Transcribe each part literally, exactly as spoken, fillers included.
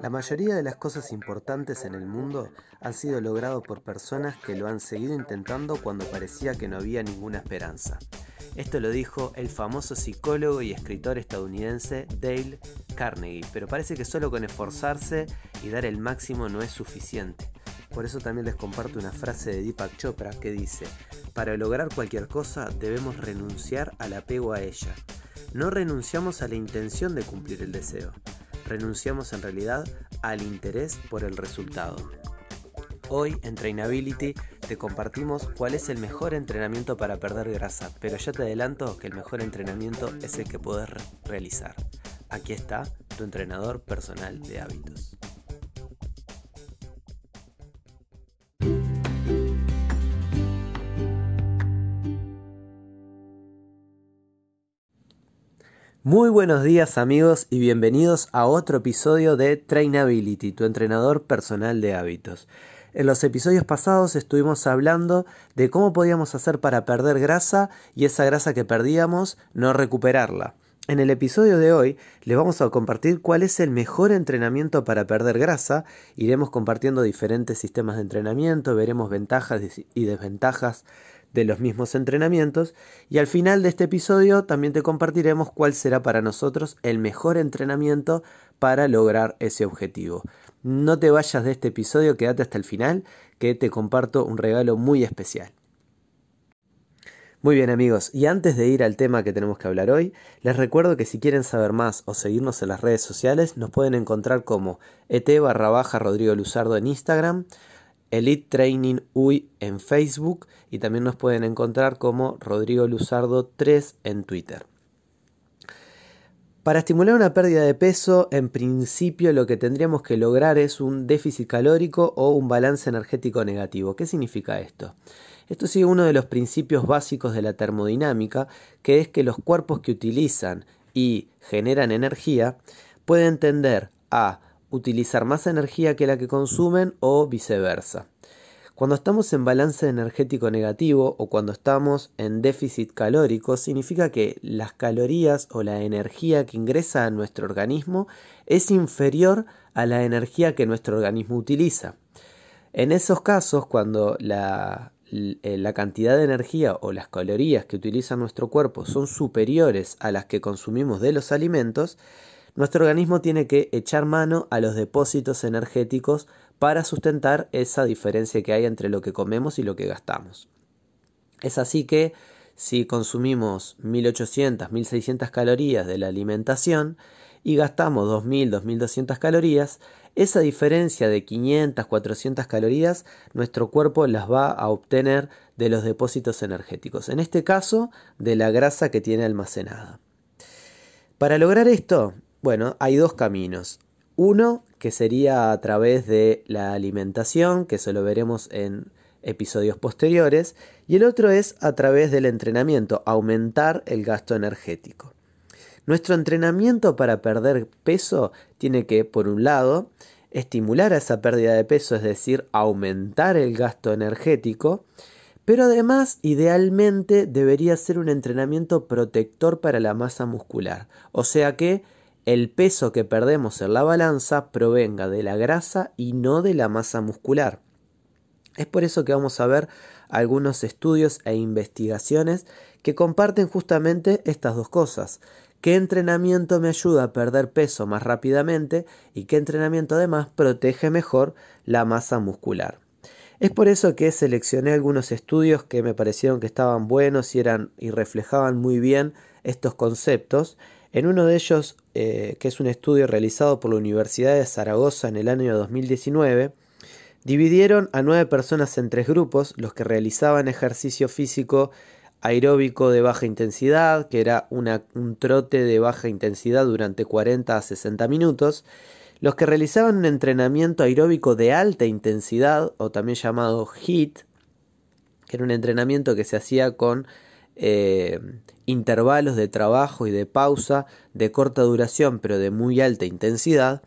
La mayoría de las cosas importantes en el mundo han sido logradas por personas que lo han seguido intentando cuando parecía que no había ninguna esperanza. Esto lo dijo el famoso psicólogo y escritor estadounidense Dale Carnegie, pero parece que solo con esforzarse y dar el máximo no es suficiente. Por eso también les comparto una frase de Deepak Chopra que dice: para lograr cualquier cosa debemos renunciar al apego a ella. No renunciamos a la intención de cumplir el deseo, renunciamos en realidad al interés por el resultado. Hoy en Trainability te compartimos cuál es el mejor entrenamiento para perder grasa, pero ya te adelanto que el mejor entrenamiento es el que puedes re- realizar. Aquí está tu entrenador personal de hábitos. Muy buenos días amigos y bienvenidos a otro episodio de Trainability, tu entrenador personal de hábitos. En los episodios pasados estuvimos hablando de cómo podíamos hacer para perder grasa y esa grasa que perdíamos no recuperarla. En el episodio de hoy les vamos a compartir cuál es el mejor entrenamiento para perder grasa. Iremos compartiendo diferentes sistemas de entrenamiento, veremos ventajas y desventajas de los mismos entrenamientos y al final de este episodio también te compartiremos cuál será para nosotros el mejor entrenamiento para lograr ese objetivo. No te vayas de este episodio, quédate hasta el final que te comparto un regalo muy especial. Muy bien amigos, y antes de ir al tema que tenemos que hablar hoy, les recuerdo que si quieren saber más o seguirnos en las redes sociales nos pueden encontrar como et barra baja Rodrigo Luzardo en Instagram, Elite Training Uy en Facebook y también nos pueden encontrar como Rodrigo Luzardo tres en Twitter. Para estimular una pérdida de peso, en principio lo que tendríamos que lograr es un déficit calórico o un balance energético negativo. ¿Qué significa esto? Esto sigue uno de los principios básicos de la termodinámica, que es que los cuerpos que utilizan y generan energía pueden tender a utilizar más energía que la que consumen o viceversa. Cuando estamos en balance energético negativo o cuando estamos en déficit calórico, significa que las calorías o la energía que ingresa a nuestro organismo es inferior a la energía que nuestro organismo utiliza. En esos casos, cuando la, la cantidad de energía o las calorías que utiliza nuestro cuerpo son superiores a las que consumimos de los alimentos, nuestro organismo tiene que echar mano a los depósitos energéticos para sustentar esa diferencia que hay entre lo que comemos y lo que gastamos. Es así que si consumimos mil ochocientas, mil seiscientas calorías de la alimentación y gastamos dos mil, dos mil doscientas calorías, esa diferencia de quinientas, cuatrocientas calorías, nuestro cuerpo las va a obtener de los depósitos energéticos, en este caso de la grasa que tiene almacenada. Para lograr esto, bueno, hay dos caminos. Uno, que sería a través de la alimentación, que eso lo veremos en episodios posteriores. Y el otro es a través del entrenamiento, aumentar el gasto energético. Nuestro entrenamiento para perder peso tiene que, por un lado, estimular a esa pérdida de peso, es decir, aumentar el gasto energético. Pero además, idealmente, debería ser un entrenamiento protector para la masa muscular. O sea que el peso que perdemos en la balanza provenga de la grasa y no de la masa muscular. Es por eso que vamos a ver algunos estudios e investigaciones que comparten justamente estas dos cosas. ¿Qué entrenamiento me ayuda a perder peso más rápidamente? Y ¿qué entrenamiento además protege mejor la masa muscular? Es por eso que seleccioné algunos estudios que me parecieron que estaban buenos y, eran, y reflejaban muy bien estos conceptos. En uno de ellos, eh, que es un estudio realizado por la Universidad de Zaragoza en el año dos mil diecinueve, dividieron a nueve personas en tres grupos, los que realizaban ejercicio físico aeróbico de baja intensidad, que era una, un trote de baja intensidad durante cuarenta a sesenta minutos, los que realizaban un entrenamiento aeróbico de alta intensidad, o también llamado HIIT, que era un entrenamiento que se hacía con Eh, intervalos de trabajo y de pausa de corta duración pero de muy alta intensidad,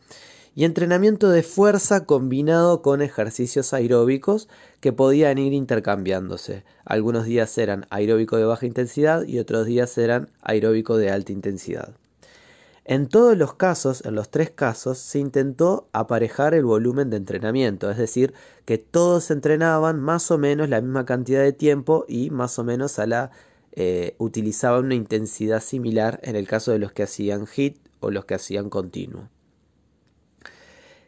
y entrenamiento de fuerza combinado con ejercicios aeróbicos que podían ir intercambiándose. Algunos días eran aeróbico de baja intensidad y otros días eran aeróbico de alta intensidad. En todos los casos, en los tres casos, se intentó aparejar el volumen de entrenamiento, es decir, que todos entrenaban más o menos la misma cantidad de tiempo y más o menos a la, eh, utilizaban una intensidad similar en el caso de los que hacían H I I T o los que hacían continuo.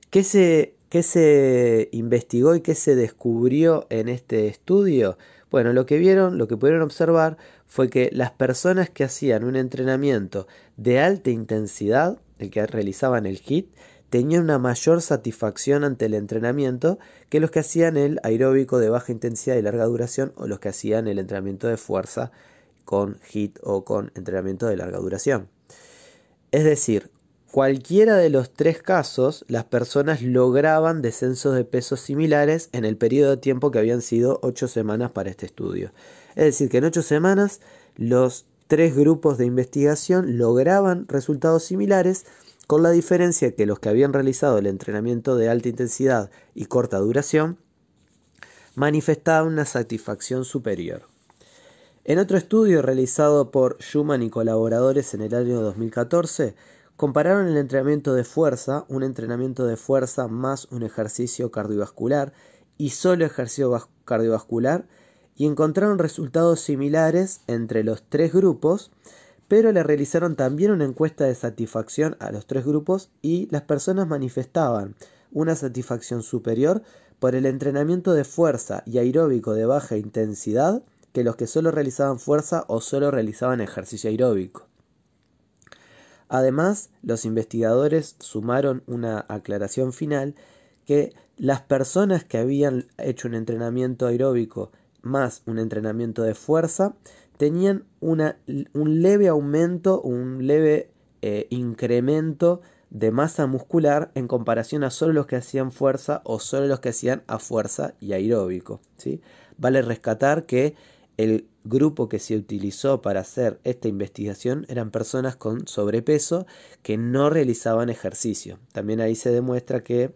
¿Qué se, qué se investigó y qué se descubrió en este estudio? Bueno, lo que vieron, lo que pudieron observar fue que las personas que hacían un entrenamiento de alta intensidad, el que realizaban el H I I T, tenían una mayor satisfacción ante el entrenamiento que los que hacían el aeróbico de baja intensidad y larga duración o los que hacían el entrenamiento de fuerza con H I I T o con entrenamiento de larga duración. Es decir, cualquiera de los tres casos, las personas lograban descensos de pesos similares en el periodo de tiempo que habían sido ocho semanas para este estudio. Es decir, que en ocho semanas los tres grupos de investigación lograban resultados similares, con la diferencia que los que habían realizado el entrenamiento de alta intensidad y corta duración manifestaban una satisfacción superior. En otro estudio realizado por Schumann y colaboradores en el año dos mil catorce, compararon el entrenamiento de fuerza, un entrenamiento de fuerza más un ejercicio cardiovascular y solo ejercicio cardiovascular, y encontraron resultados similares entre los tres grupos, pero le realizaron también una encuesta de satisfacción a los tres grupos y las personas manifestaban una satisfacción superior por el entrenamiento de fuerza y aeróbico de baja intensidad que los que solo realizaban fuerza o solo realizaban ejercicio aeróbico. Además, los investigadores sumaron una aclaración final que las personas que habían hecho un entrenamiento aeróbico más un entrenamiento de fuerza tenían una, un leve aumento, un leve eh, incremento de masa muscular en comparación a solo los que hacían fuerza o solo los que hacían a fuerza y aeróbico, ¿sí? Vale rescatar que el grupo que se utilizó para hacer esta investigación eran personas con sobrepeso que no realizaban ejercicio. También ahí se demuestra que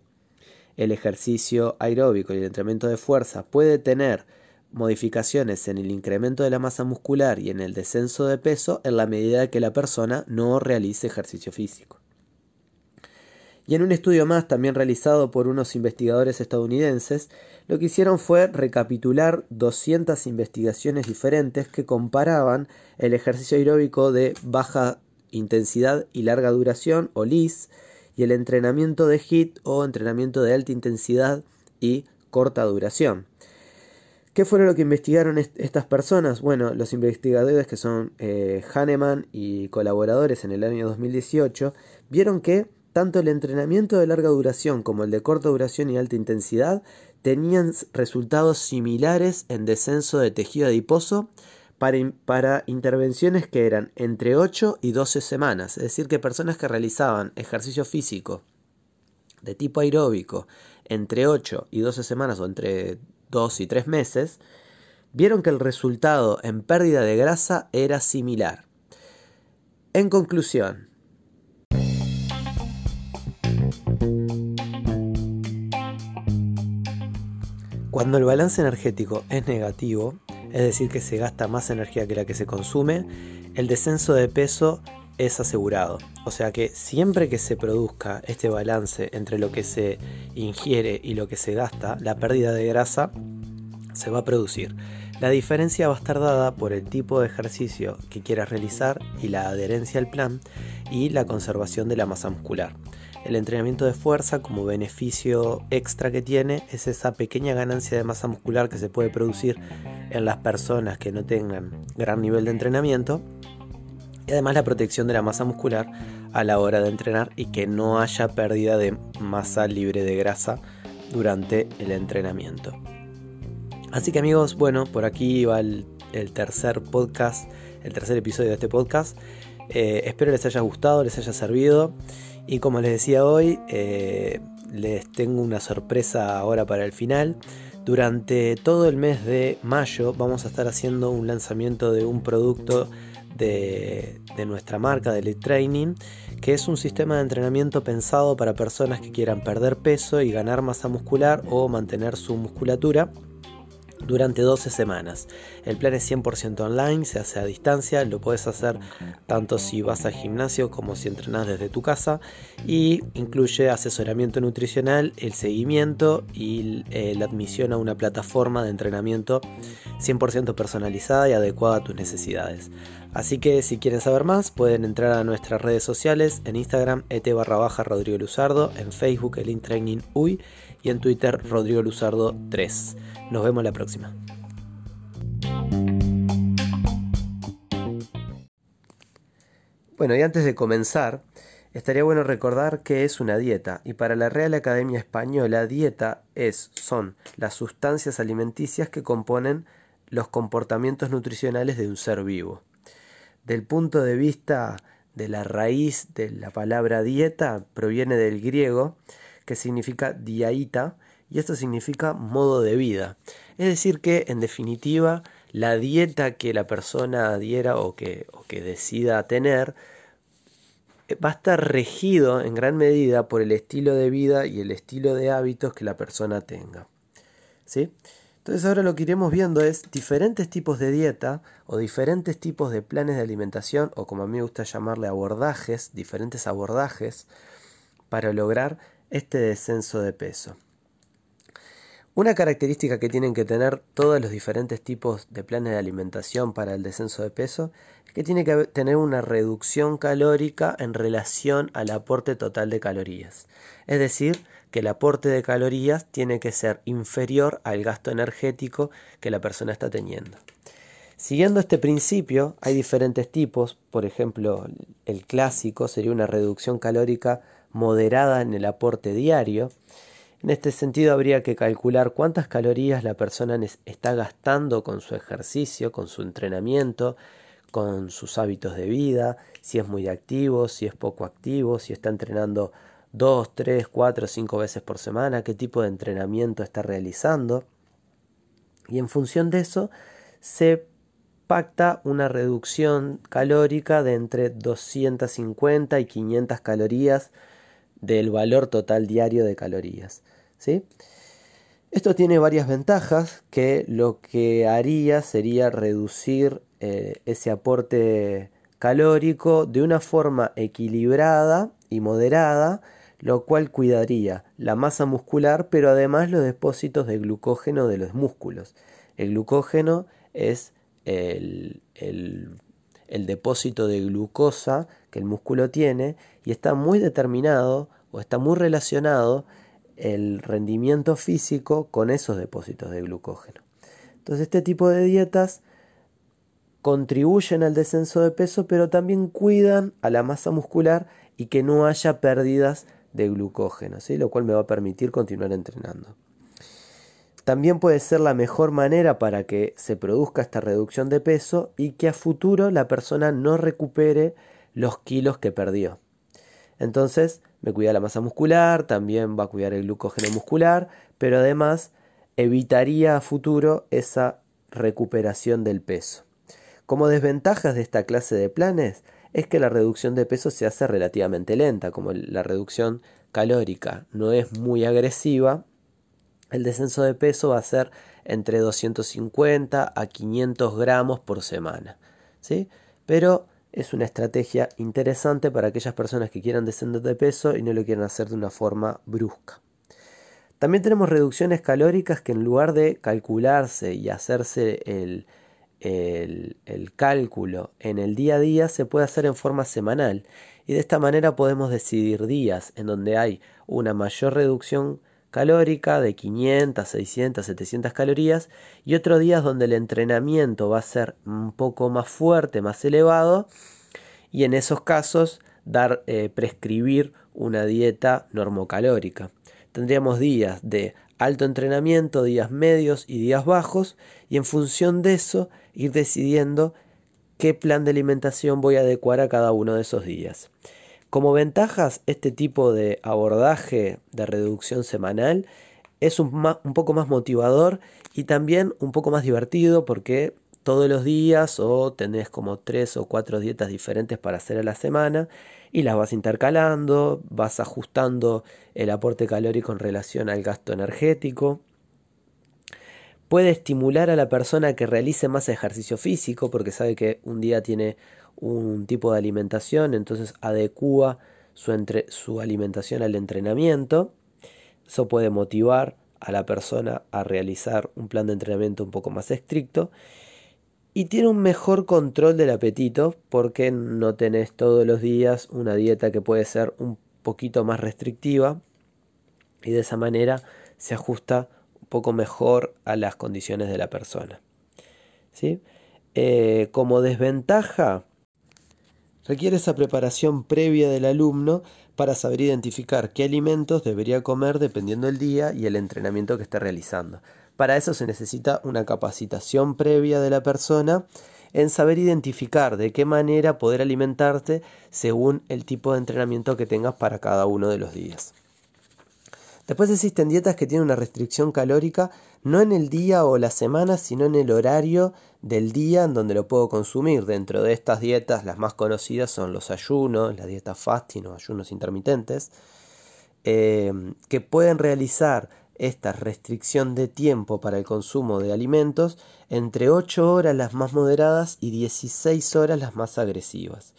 el ejercicio aeróbico y el entrenamiento de fuerza puede tener modificaciones en el incremento de la masa muscular y en el descenso de peso en la medida que la persona no realice ejercicio físico. Y en un estudio más también realizado por unos investigadores estadounidenses, lo que hicieron fue recapitular doscientas investigaciones diferentes que comparaban el ejercicio aeróbico de baja intensidad y larga duración o L I S y el entrenamiento de H I I T o entrenamiento de alta intensidad y corta duración. ¿Qué fueron lo que investigaron est- estas personas? Bueno, los investigadores que son eh, Hahnemann y colaboradores en el año dos mil dieciocho vieron que tanto el entrenamiento de larga duración como el de corta duración y alta intensidad tenían resultados similares en descenso de tejido adiposo para, para intervenciones que eran entre ocho y doce semanas. Es decir, que personas que realizaban ejercicio físico de tipo aeróbico entre ocho y doce semanas o entre dos y tres meses, vieron que el resultado en pérdida de grasa era similar. En conclusión, cuando el balance energético es negativo, es decir, que se gasta más energía que la que se consume, el descenso de peso es asegurado. O sea que siempre que se produzca este balance entre lo que se ingiere y lo que se gasta, la pérdida de grasa se va a producir. La diferencia va a estar dada por el tipo de ejercicio que quieras realizar y la adherencia al plan y la conservación de la masa muscular. El entrenamiento de fuerza, como beneficio extra que tiene, es esa pequeña ganancia de masa muscular que se puede producir en las personas que no tengan gran nivel de entrenamiento, y además la protección de la masa muscular a la hora de entrenar y que no haya pérdida de masa libre de grasa durante el entrenamiento. Así que amigos, bueno, por aquí va el, el tercer podcast, el tercer episodio de este podcast. Eh, espero les haya gustado, les haya servido. Y como les decía hoy, eh, les tengo una sorpresa ahora para el final. Durante todo el mes de mayo vamos a estar haciendo un lanzamiento de un producto de, de nuestra marca, de Elite Training, que es un sistema de entrenamiento pensado para personas que quieran perder peso y ganar masa muscular o mantener su musculatura durante doce semanas. El plan es cien por ciento online, se hace a distancia, lo puedes hacer tanto si vas al gimnasio como si entrenás desde tu casa, y incluye asesoramiento nutricional, el seguimiento y eh, la admisión a una plataforma de entrenamiento cien por ciento personalizada y adecuada a tus necesidades. Así que si quieren saber más pueden entrar a nuestras redes sociales, en Instagram et barra baja Rodrigo Luzardo, en Facebook Elite Training Uy y en Twitter Rodrigo Luzardo tres. Nos vemos la próxima. Bueno, y antes de comenzar, estaría bueno recordar qué es una dieta, y para la Real Academia Española, dieta es, son las sustancias alimenticias que componen los comportamientos nutricionales de un ser vivo. Del punto de vista de la raíz de la palabra dieta, proviene del griego, que significa diaita, y esto significa modo de vida. Es decir que, en definitiva, la dieta que la persona adhiera o que, o que decida tener va a estar regido en gran medida por el estilo de vida y el estilo de hábitos que la persona tenga, ¿sí? Entonces ahora lo que iremos viendo es diferentes tipos de dieta o diferentes tipos de planes de alimentación, o como a mí me gusta llamarle, abordajes, diferentes abordajes para lograr este descenso de peso. Una característica que tienen que tener todos los diferentes tipos de planes de alimentación para el descenso de peso es que tiene que tener una reducción calórica en relación al aporte total de calorías. Es decir, que el aporte de calorías tiene que ser inferior al gasto energético que la persona está teniendo. Siguiendo este principio, hay diferentes tipos. Por ejemplo, el clásico sería una reducción calórica moderada en el aporte diario. En este sentido, habría que calcular cuántas calorías la persona está gastando con su ejercicio, con su entrenamiento, con sus hábitos de vida, si es muy activo, si es poco activo, si está entrenando dos, tres, cuatro, cinco veces por semana, qué tipo de entrenamiento está realizando, y en función de eso se pacta una reducción calórica de entre doscientas cincuenta y quinientas calorías del valor total diario de calorías, ¿sí? Esto tiene varias ventajas, que lo que haría sería reducir eh, ese aporte calórico de una forma equilibrada y moderada, lo cual cuidaría la masa muscular, pero además los depósitos de glucógeno de los músculos. El glucógeno es el, el, el depósito de glucosa que el músculo tiene, y está muy determinado o está muy relacionado el rendimiento físico con esos depósitos de glucógeno. Entonces, este tipo de dietas contribuyen al descenso de peso, pero también cuidan a la masa muscular y que no haya pérdidas de glucógeno, ¿sí? Lo cual me va a permitir continuar entrenando. También puede ser la mejor manera para que se produzca esta reducción de peso y que a futuro la persona no recupere los kilos que perdió. Entonces me cuida la masa muscular, también va a cuidar el glucógeno muscular, pero además evitaría a futuro esa recuperación del peso. Como desventajas de esta clase de planes es que la reducción de peso se hace relativamente lenta, como la reducción calórica no es muy agresiva, el descenso de peso va a ser entre doscientos cincuenta a quinientos gramos por semana, ¿sí? Pero es una estrategia interesante para aquellas personas que quieran descender de peso y no lo quieran hacer de una forma brusca. También tenemos reducciones calóricas que, en lugar de calcularse y hacerse el, el, el cálculo en el día a día, se puede hacer en forma semanal. Y de esta manera podemos decidir días en donde hay una mayor reducción calórica de quinientas, seiscientas, setecientas calorías, y otros días donde el entrenamiento va a ser un poco más fuerte, más elevado, y en esos casos dar, eh, prescribir una dieta normocalórica. Tendríamos días de alto entrenamiento, días medios y días bajos, y en función de eso ir decidiendo qué plan de alimentación voy a adecuar a cada uno de esos días. Como ventajas, este tipo de abordaje de reducción semanal es un, ma- un poco más motivador y también un poco más divertido, porque todos los días o tenés como tres o cuatro dietas diferentes para hacer a la semana y las vas intercalando, vas ajustando el aporte calórico en relación al gasto energético. Puede estimular a la persona que realice más ejercicio físico porque sabe que un día tiene un tipo de alimentación, entonces adecúa su, entre, su alimentación al entrenamiento. Eso puede motivar a la persona a realizar un plan de entrenamiento un poco más estricto. Y tiene un mejor control del apetito porque no tenés todos los días una dieta que puede ser un poquito más restrictiva. Y de esa manera se ajusta un poco mejor a las condiciones de la persona. ¿Sí? Eh, como desventaja, requiere esa preparación previa del alumno para saber identificar qué alimentos debería comer dependiendo del día y el entrenamiento que esté realizando. Para eso se necesita una capacitación previa de la persona en saber identificar de qué manera poder alimentarte según el tipo de entrenamiento que tengas para cada uno de los días. Después existen dietas que tienen una restricción calórica no en el día o la semana, sino en el horario del día en donde lo puedo consumir. Dentro de estas dietas, las más conocidas son los ayunos, las dietas fasting o ayunos intermitentes, eh, que pueden realizar esta restricción de tiempo para el consumo de alimentos entre ocho horas las más moderadas y dieciséis horas las más agresivas.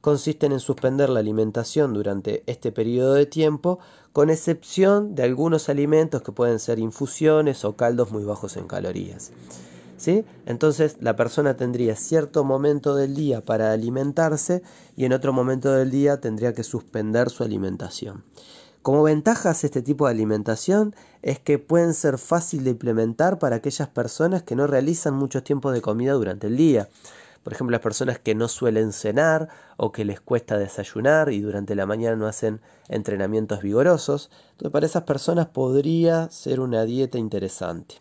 Consisten en suspender la alimentación durante este periodo de tiempo, con excepción de algunos alimentos que pueden ser infusiones o caldos muy bajos en calorías. ¿Sí? Entonces la persona tendría cierto momento del día para alimentarse y en otro momento del día tendría que suspender su alimentación. Como ventajas este tipo de alimentación es que pueden ser fácil de implementar para aquellas personas que no realizan muchos tiempos de comida durante el día. Por ejemplo, las personas que no suelen cenar o que les cuesta desayunar y durante la mañana no hacen entrenamientos vigorosos. Entonces, para esas personas podría ser una dieta interesante.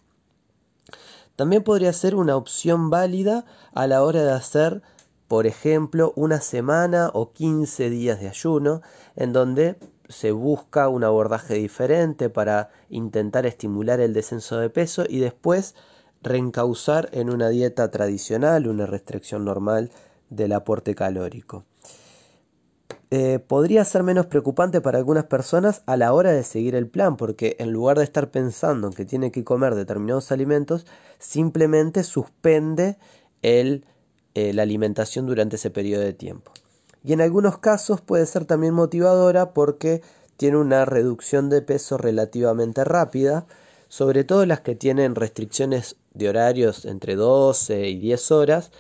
También podría ser una opción válida a la hora de hacer, por ejemplo, una semana o quince días de ayuno en donde se busca un abordaje diferente para intentar estimular el descenso de peso y después reencauzar en una dieta tradicional, una restricción normal del aporte calórico. Eh, podría ser menos preocupante para algunas personas a la hora de seguir el plan, porque en lugar de estar pensando en que tiene que comer determinados alimentos, simplemente suspende el, eh, la alimentación durante ese periodo de tiempo. Y en algunos casos puede ser también motivadora porque tiene una reducción de peso relativamente rápida, sobre todo las que tienen restricciones de horarios entre doce y diez horas,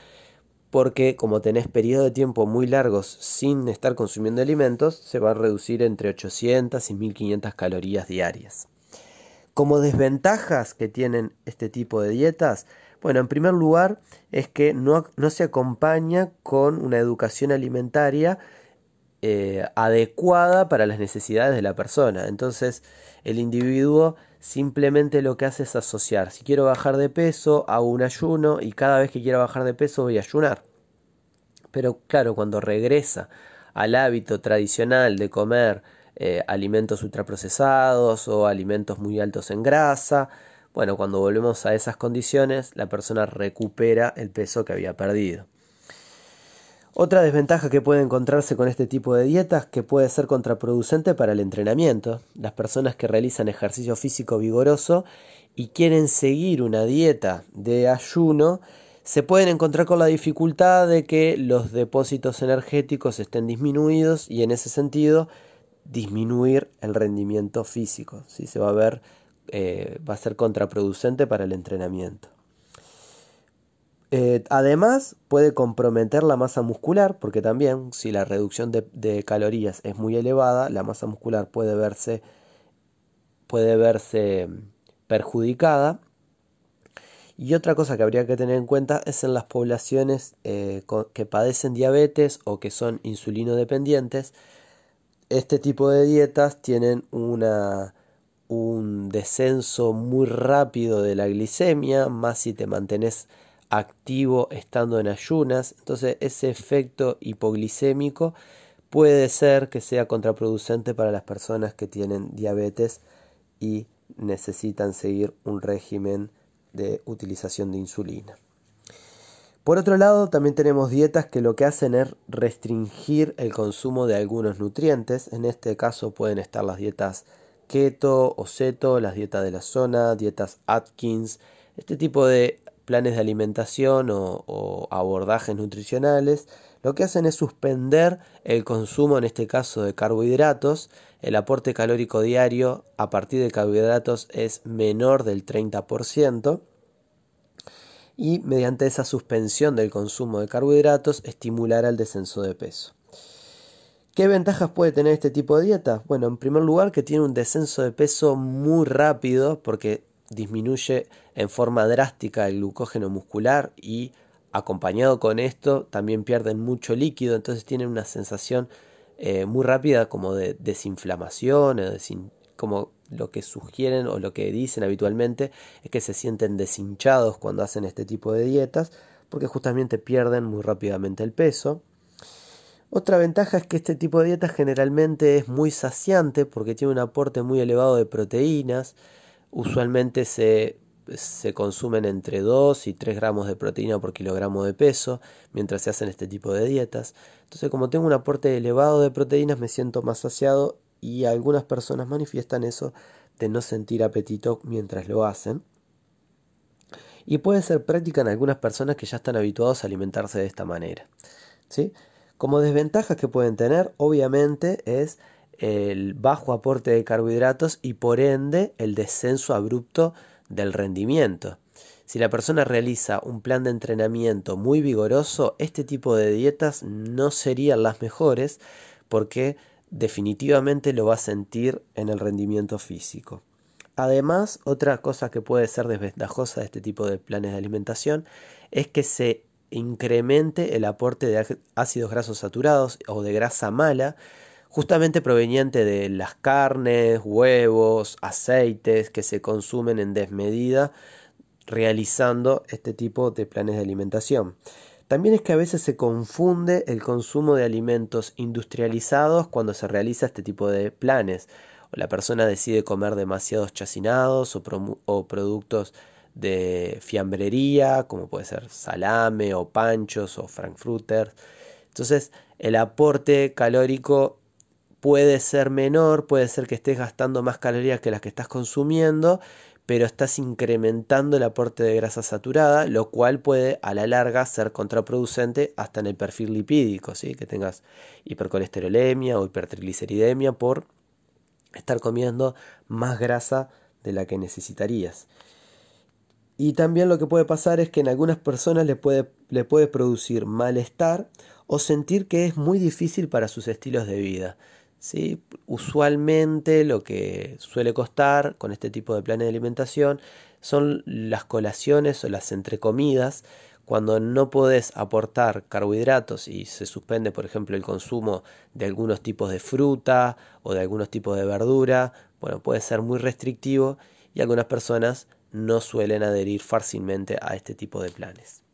porque como tenés periodos de tiempo muy largos sin estar consumiendo alimentos, se va a reducir entre ochocientas y mil quinientas calorías diarias. Como desventajas que tienen este tipo de dietas, bueno, en primer lugar es que no, no se acompaña con una educación alimentaria eh, adecuada para las necesidades de la persona. Entonces el individuo simplemente lo que hace es asociar: si quiero bajar de peso hago un ayuno y cada vez que quiera bajar de peso voy a ayunar. Pero claro, cuando regresa al hábito tradicional de comer eh, alimentos ultraprocesados o alimentos muy altos en grasa, bueno, cuando volvemos a esas condiciones, la persona recupera el peso que había perdido. Otra desventaja que puede encontrarse con este tipo de dietas, que puede ser contraproducente para el entrenamiento. Las personas que realizan ejercicio físico vigoroso y quieren seguir una dieta de ayuno, se pueden encontrar con la dificultad de que los depósitos energéticos estén disminuidos y en ese sentido disminuir el rendimiento físico. ¿Sí? Se va a ver Eh, va a ser contraproducente para el entrenamiento. Eh, además puede comprometer la masa muscular, porque también si la reducción de, de calorías es muy elevada, la masa muscular puede verse, puede verse perjudicada. Y otra cosa que habría que tener en cuenta es en las poblaciones eh, con, que padecen diabetes o que son insulinodependientes. Este tipo de dietas tienen una... un descenso muy rápido de la glicemia, más si te mantenés activo estando en ayunas. Entonces ese efecto hipoglicémico puede ser que sea contraproducente para las personas que tienen diabetes y necesitan seguir un régimen de utilización de insulina. Por otro lado, también tenemos dietas que lo que hacen es restringir el consumo de algunos nutrientes. En este caso pueden estar las dietas keto o ceto, las dietas de la zona, dietas Atkins, Este tipo de planes de alimentación o, o abordajes nutricionales lo que hacen es suspender el consumo, en este caso, de carbohidratos. El aporte calórico diario a partir de carbohidratos es menor del treinta por ciento. Y mediante esa suspensión del consumo de carbohidratos estimulará el descenso de peso. ¿Qué ventajas puede tener este tipo de dieta? Bueno, en primer lugar, que tiene un descenso de peso muy rápido porque disminuye en forma drástica el glucógeno muscular y acompañado con esto también pierden mucho líquido, entonces tienen una sensación eh, muy rápida como de desinflamación, o desin- como lo que sugieren o lo que dicen habitualmente es que se sienten deshinchados cuando hacen este tipo de dietas porque justamente pierden muy rápidamente el peso. Otra ventaja es que este tipo de dietas generalmente es muy saciante porque tiene un aporte muy elevado de proteínas. Usualmente se, se consumen entre dos y tres gramos de proteína por kilogramo de peso mientras se hacen este tipo de dietas. Entonces, como tengo un aporte elevado de proteínas, me siento más saciado y algunas personas manifiestan eso de no sentir apetito mientras lo hacen. Y puede ser práctica en algunas personas que ya están habituados a alimentarse de esta manera, ¿sí? Como desventajas que pueden tener, obviamente, es el bajo aporte de carbohidratos y por ende el descenso abrupto del rendimiento. Si la persona realiza un plan de entrenamiento muy vigoroso, este tipo de dietas no serían las mejores porque definitivamente lo va a sentir en el rendimiento físico. Además, otra cosa que puede ser desventajosa de este tipo de planes de alimentación es que se incremente el aporte de ácidos grasos saturados o de grasa mala, justamente proveniente de las carnes, huevos, aceites que se consumen en desmedida realizando este tipo de planes de alimentación. También es que a veces se confunde el consumo de alimentos industrializados cuando se realiza este tipo de planes. O la persona decide comer demasiados chacinados o, pro- o productos de fiambrería, como puede ser salame o panchos o frankfurter. Entonces, el aporte calórico puede ser menor, puede ser que estés gastando más calorías que las que estás consumiendo, pero estás incrementando el aporte de grasa saturada, lo cual puede a la larga ser contraproducente hasta en el perfil lipídico, ¿sí? Que tengas hipercolesterolemia o hipertrigliceridemia por estar comiendo más grasa de la que necesitarías. Y también lo que puede pasar es que en algunas personas le puede, le puede producir malestar o sentir que es muy difícil para sus estilos de vida, ¿sí? Usualmente lo que suele costar con este tipo de planes de alimentación son las colaciones o las entrecomidas. Cuando no podés aportar carbohidratos y se suspende, por ejemplo, el consumo de algunos tipos de fruta o de algunos tipos de verdura, bueno, puede ser muy restrictivo y algunas personas no suelen adherir fácilmente a este tipo de planes.